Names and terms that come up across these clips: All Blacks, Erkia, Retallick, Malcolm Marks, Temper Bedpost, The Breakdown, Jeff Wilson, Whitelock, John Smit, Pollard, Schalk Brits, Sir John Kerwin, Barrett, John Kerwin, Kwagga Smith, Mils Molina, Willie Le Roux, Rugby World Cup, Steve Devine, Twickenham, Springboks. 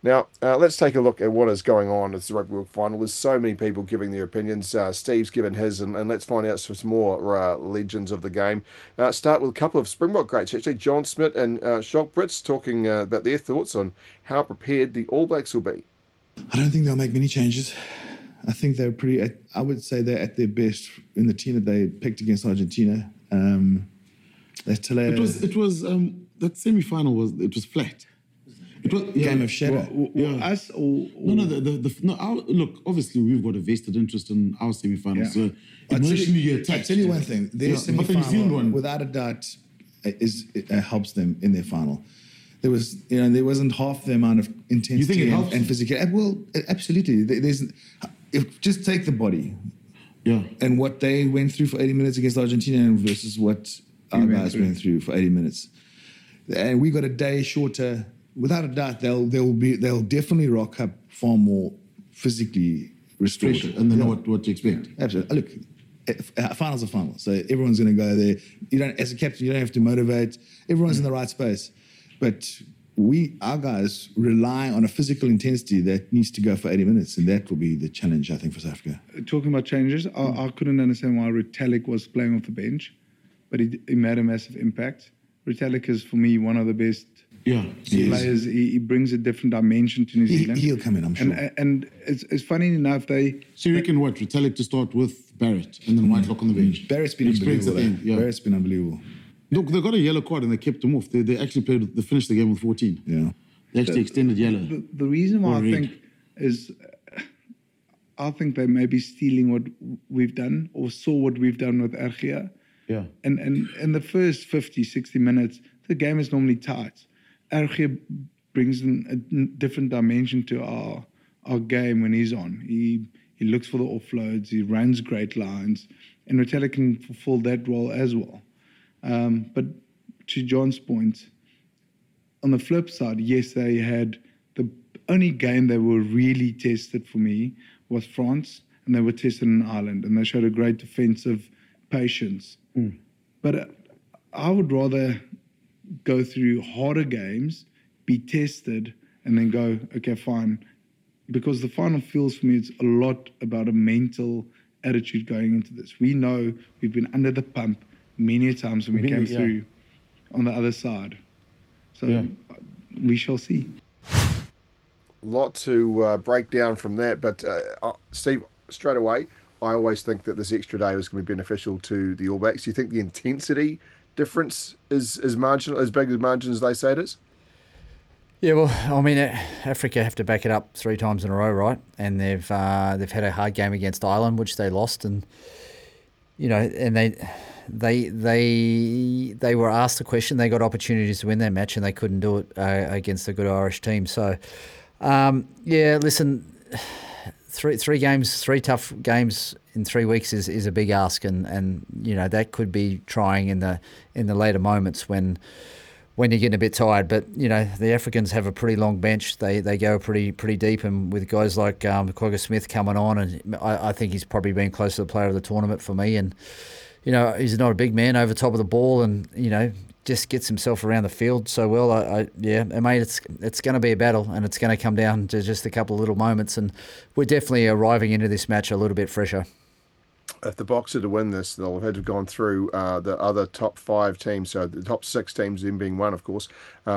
Now, let's take a look at what is going on at the Rugby World Final. There's so many people giving their opinions. Steve's given his, and let's find out some more legends of the game. Start with a couple of Springbok greats, actually. John Smit and Schalk Brits talking about their thoughts on how prepared the All Blacks will be. I don't think they'll make many changes. I think they're pretty, I would say they're at their best in the team that they picked against Argentina. That semi-final was flat. It was game of shadow. Us or no? Look, obviously we've got a vested interest in our semi-finals. Yeah. So emotionally, you're attached. I tell you one thing: their semi-final, without a doubt, helps them in their final. There wasn't half the amount of intensity. You think it helps? And physicality. Well, absolutely. Just take the body. Yeah. And what they went through for 80 minutes against Argentina versus what our guys went through for 80 minutes, and we got a day shorter. Without a doubt, they'll definitely rock up far more physically restored, and they know what to expect. Yeah, absolutely. Look, finals are finals, so everyone's going to go there. As a captain, you don't have to motivate. Everyone's in the right space, but our guys rely on a physical intensity that needs to go for 80 minutes, and that will be the challenge, I think, for South Africa. Talking about changes, I couldn't understand why Retallick was playing off the bench, but he made a massive impact. Retallick is, for me, one of the best. Yeah, players. He brings a different dimension to New Zealand. He'll come in, I'm sure. And it's funny enough, they... So you reckon what? Retallick to start with Barrett and then Whitelock on the bench. Barrett's been unbelievable. Yeah. Barrett's been unbelievable. Look, they got a yellow card and they kept him off. They actually they finished the game with 14. Yeah. They actually extended yellow. The reason why I think is... I think they may be stealing what we've done or saw what we've done with Erkia. Yeah. And in the first 50, 60 minutes, the game is normally tight. Erkia brings a different dimension to our game when he's on. He looks for the offloads, he runs great lines, and Retallick can fulfill that role as well. But to John's point, on the flip side, yes, they had the only game they were really tested for me was France, and they were tested in Ireland, and they showed a great defensive patience. Mm. But I would rather go through harder games, be tested, and then go, okay, fine. Because the final feels for me, it's a lot about a mental attitude going into this. We know we've been under the pump many times when we came through on the other side. So we shall see. A lot to break down from that, but Steve, straight away, I always think that this extra day was going to be beneficial to the All Blacks. Do you think the intensity difference is marginal, as big as margin as they say it is? Yeah, well, I mean, Africa have to back it up 3 times in a row, right? And they've had a hard game against Ireland, which they lost, and you know, and they were asked the question. They got opportunities to win that match, and they couldn't do it against a good Irish team. So, listen, 3 tough games in 3 weeks is a big ask, and you know that could be trying in the later moments when you're getting a bit tired. But you know the Africans have a pretty long bench; they go pretty deep, and with guys like Kwagga Smith coming on, and I think he's probably been close to the player of the tournament for me. And you know he's not a big man over top of the ball, and you know just gets himself around the field so well. I mean, it's going to be a battle, and it's going to come down to just a couple of little moments, and we're definitely arriving into this match a little bit fresher. If the Boks are to win this, they'll have had to have gone through the other top 5 teams, so the top 6 teams, them being one, of course, the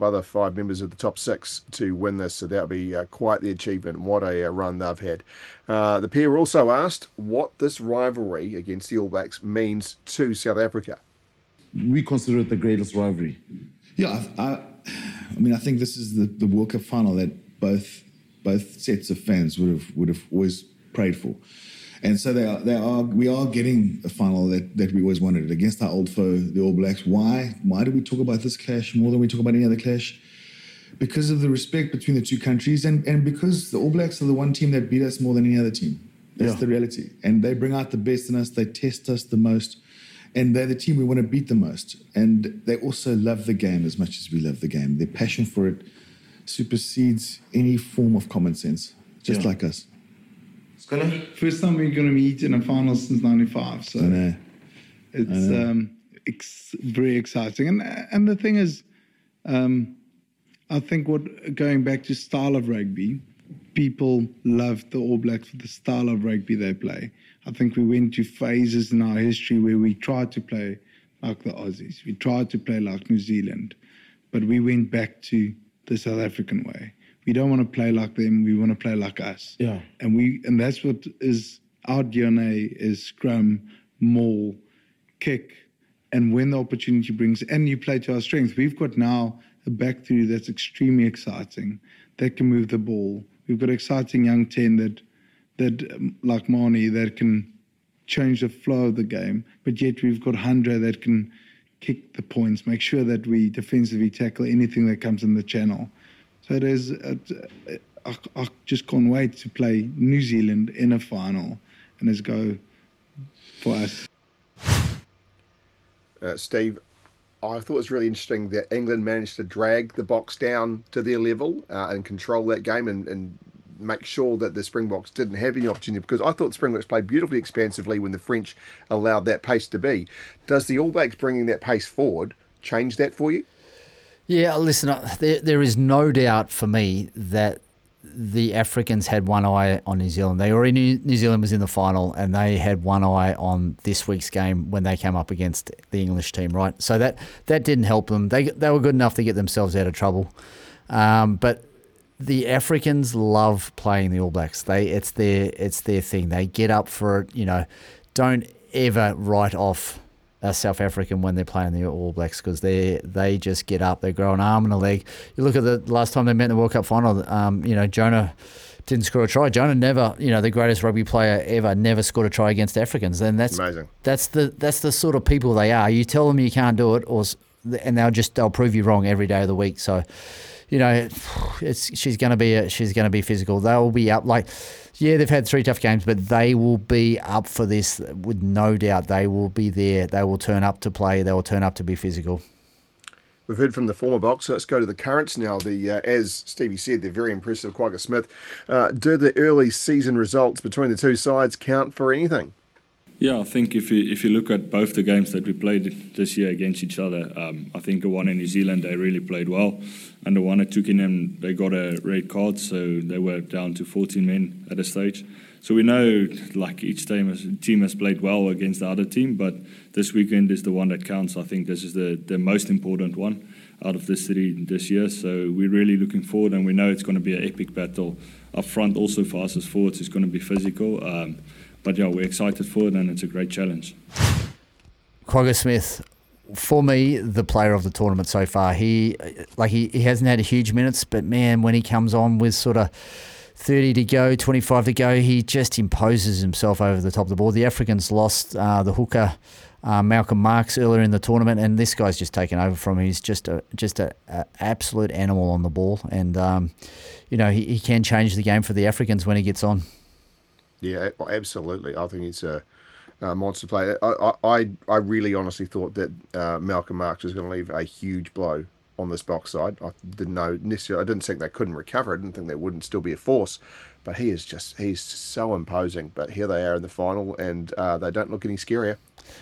other 5 members of the top 6 to win this, so that'll be quite the achievement. What a run they've had. The pair were also asked what this rivalry against the All Blacks means to South Africa. We consider it the greatest rivalry. Yeah, I mean, I think this is the World Cup final that both sets of fans would have always prayed for. And so we are getting a final that we always wanted against our old foe, the All Blacks. Why do we talk about this clash more than we talk about any other clash? Because of the respect between the two countries, and because the All Blacks are the one team that beat us more than any other team. That's the reality. And they bring out the best in us. They test us the most. And they're the team we want to beat the most. And they also love the game as much as we love the game. Their passion for it supersedes any form of common sense, just like us. First time we're going to meet in a final since '95, so it's very exciting. And the thing is, I think what going back to style of rugby, people loved the All Blacks for the style of rugby they play. I think we went to phases in our history where we tried to play like the Aussies. We tried to play like New Zealand, but we went back to the South African way. We don't want to play like them. We want to play like us. Yeah. And that's what is our DNA is scrum, maul, kick, and when the opportunity brings, and you play to our strength. We've got now a back three that's extremely exciting. That can move the ball. We've got exciting young 10 that like Marnie, that can change the flow of the game. But yet we've got Hundra that can kick the points, make sure that we defensively tackle anything that comes in the channel. So I just can't wait to play New Zealand in a final, and let's go for us. Steve, I thought it was really interesting that England managed to drag the Boks down to their level and control that game and make sure that the Springboks didn't have any opportunity, because I thought the Springboks played beautifully expansively when the French allowed that pace to be. Does the All Blacks bringing that pace forward change that for you? Yeah, listen, there is no doubt for me that the Africans had one eye on New Zealand. They already knew New Zealand was in the final, and they had one eye on this week's game when they came up against the English team, right? So that didn't help them. They were good enough to get themselves out of trouble. But the Africans love playing the All Blacks. It's their thing. They get up for it. You know, don't ever write off South African when they're playing the All Blacks, because they just get up, they grow an arm and a leg. You look at the last time they met in the World Cup final, Jonah didn't score a try. Jonah never, the greatest rugby player ever, never scored a try against Africans. And that's amazing. That's the sort of people they are. You tell them you can't do it, and they'll prove you wrong every day of the week. So, she's gonna be physical. They'll be up like. Yeah, they've had three tough games, but they will be up for this with no doubt. They will be there. They will turn up to play. They will turn up to be physical. We've heard from the former Boks. Let's go to the currents now. As Stevie said, they're very impressive. Kwagga Smith. Do the early season results between the two sides count for anything? Yeah, I think if you look at both the games that we played this year against each other, I think the one in New Zealand, they really played well. And the one at Twickenham, they got a red card, so they were down to 14 men at a stage. So we know each team has played well against the other team, but this weekend is the one that counts. I think this is the most important one out of this city this year. So we're really looking forward, and we know it's going to be an epic battle. Up front also for us as forwards, it's going to be physical. But yeah, we're excited for it, and it's a great challenge. Kwagga Smith, for me, the player of the tournament so far. He hasn't had a huge minutes, but man, when he comes on with sort of 30 to go, 25 to go, he just imposes himself over the top of the ball. The Africans lost the hooker Malcolm Marks earlier in the tournament, and this guy's just taken over from him. He's just an absolute animal on the ball, and he can change the game for the Africans when he gets on. Yeah, absolutely. I think it's a monster player. I really honestly thought that Malcolm Marks was going to leave a huge blow on this Boks side. I didn't think they couldn't recover. I didn't think they wouldn't still be a force. But he's so imposing. But here they are in the final, and they don't look any scarier.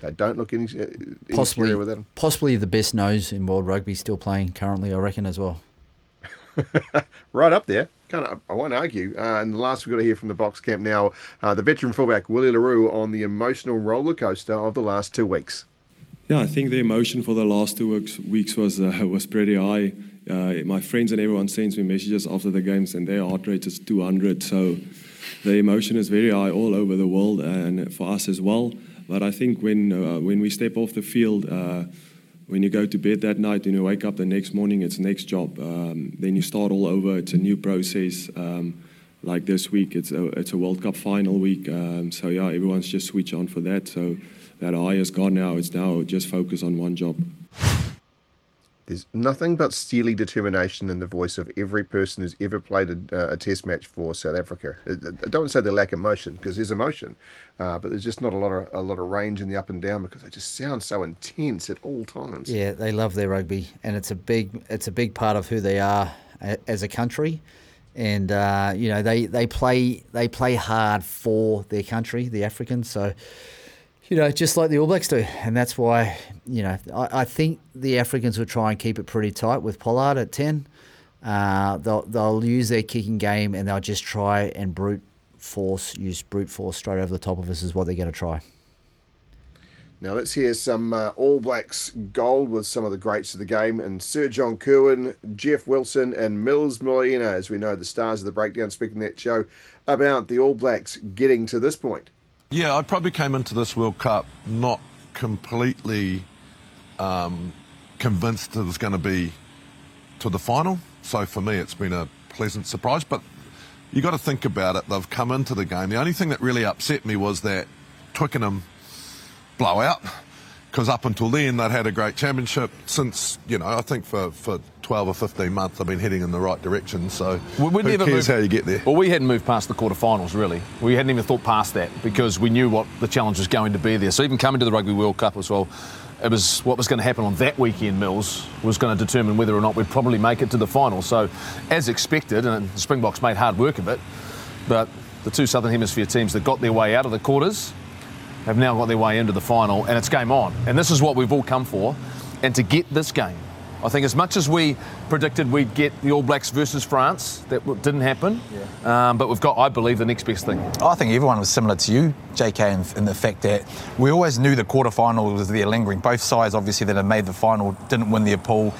They don't look any scarier with them. Possibly the best nose in world rugby still playing currently, I reckon, as well. Right up there. I won't argue. And last, we've got to hear from the Boks camp now. The veteran fullback Willie Le Roux on the emotional roller coaster of the last 2 weeks. Yeah, I think the emotion for the last 2 weeks was pretty high. My friends and everyone sends me messages after the games, and their heart rate is 200. So the emotion is very high all over the world, and for us as well. But I think when we step off the field. When you go to bed that night and you wake up the next morning, it's next job. Then you start all over. It's a new process. Like this week, it's a World Cup final week. So yeah, everyone's just switched on for that. So that eye is gone now. It's now just focus on one job. There's nothing but steely determination in the voice of every person who's ever played a test match for South Africa. I don't say they lack emotion, because there's emotion, but there's just not a lot of range in the up and down, because they just sound so intense at all times. Yeah, they love their rugby, and it's a big part of who they are as a country. And they play hard for their country, the Africans. So. Just like the All Blacks do. And that's why, I think the Africans will try and keep it pretty tight with Pollard at 10. They'll use their kicking game and they'll just try and use brute force straight over the top of us is what they're going to try. Now let's hear some All Blacks gold with some of the greats of the game, and Sir John Kerwin, Jeff Wilson and Mils Molina, as we know, the stars of The Breakdown, speaking that show about the All Blacks getting to this point. Yeah, I probably came into this World Cup not completely convinced it was going to be to the final. So for me, it's been a pleasant surprise. But you got to think about it. They've come into the game. The only thing that really upset me was that Twickenham blowout, because up until then they'd had a great championship. Since, you know, I think for 12 or 15 months they've been heading in the right direction, so who cares how you get there. Well, we hadn't moved past the quarterfinals, really. We hadn't even thought past that because we knew what the challenge was going to be there. So even coming to the Rugby World Cup as well, it was what was going to happen on that weekend, Mils, was going to determine whether or not we'd probably make it to the final. So as expected, and the Springboks made hard work of it, but the two Southern Hemisphere teams that got their way out of the quarters have now got their way into the final, and it's game on. And this is what we've all come for. And to get this game, I think as much as we predicted we'd get the All Blacks versus France, that didn't happen. Yeah. But we've got, I believe, the next best thing. I think everyone was similar to you, JK, in the fact that we always knew the quarterfinal was there lingering. Both sides, obviously, that had made the final didn't win their pool.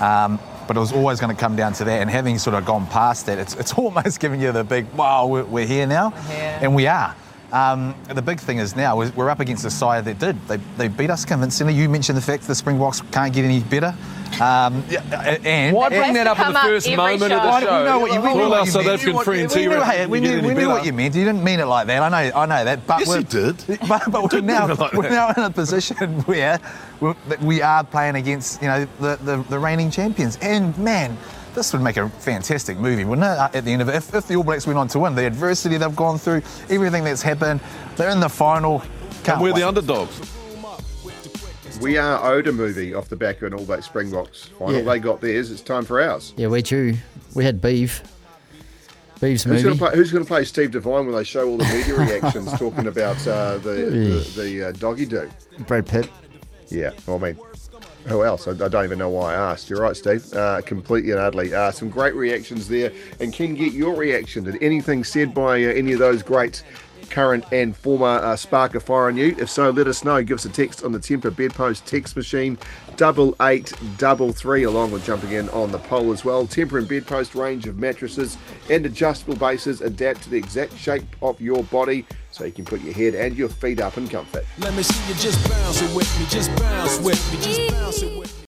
But it was always going to come down to that, and having sort of gone past that, it's almost giving you the big, wow, we're here now, yeah. And we are. The big thing is now we're up against a side that did. They beat us convincingly. You mentioned the fact that the Springboks can't get any better. And why bring that up in the first moment of the show? We know what you meant. All else are they've been friends here. We knew what you meant. You didn't mean it like that. I know that. But yes, you did. But we're now in a position where we are playing against, you know, the reigning champions. And man, this would make a fantastic movie, wouldn't it, at the end of it? If the All Blacks went on to win, the adversity they've gone through, everything that's happened, they're in the final. We're the underdogs. We are owed a movie off the back of an All Blacks Springboks final. Yeah. They got theirs. It's time for ours. Yeah, we're due. We had Beef. Beef's movie. Who's going to play Steve Devine when they show all the media reactions talking about the doggy do? Brad Pitt. Yeah, well, I mean, who else? I don't even know why I asked. You're right, Steve. Completely and utterly. Some great reactions there. And can get your reaction to anything said by any of those greats, current and former, spark a fire in you. If so, let us know. Give us a text on the Temper Bedpost text machine, 8833, along with jumping in on the poll as well. Temper and Bedpost range of mattresses and adjustable bases adapt to the exact shape of your body, so you can put your head and your feet up in comfort. Let me see you just bounce it with me, just bounce with me, just bounce it with me.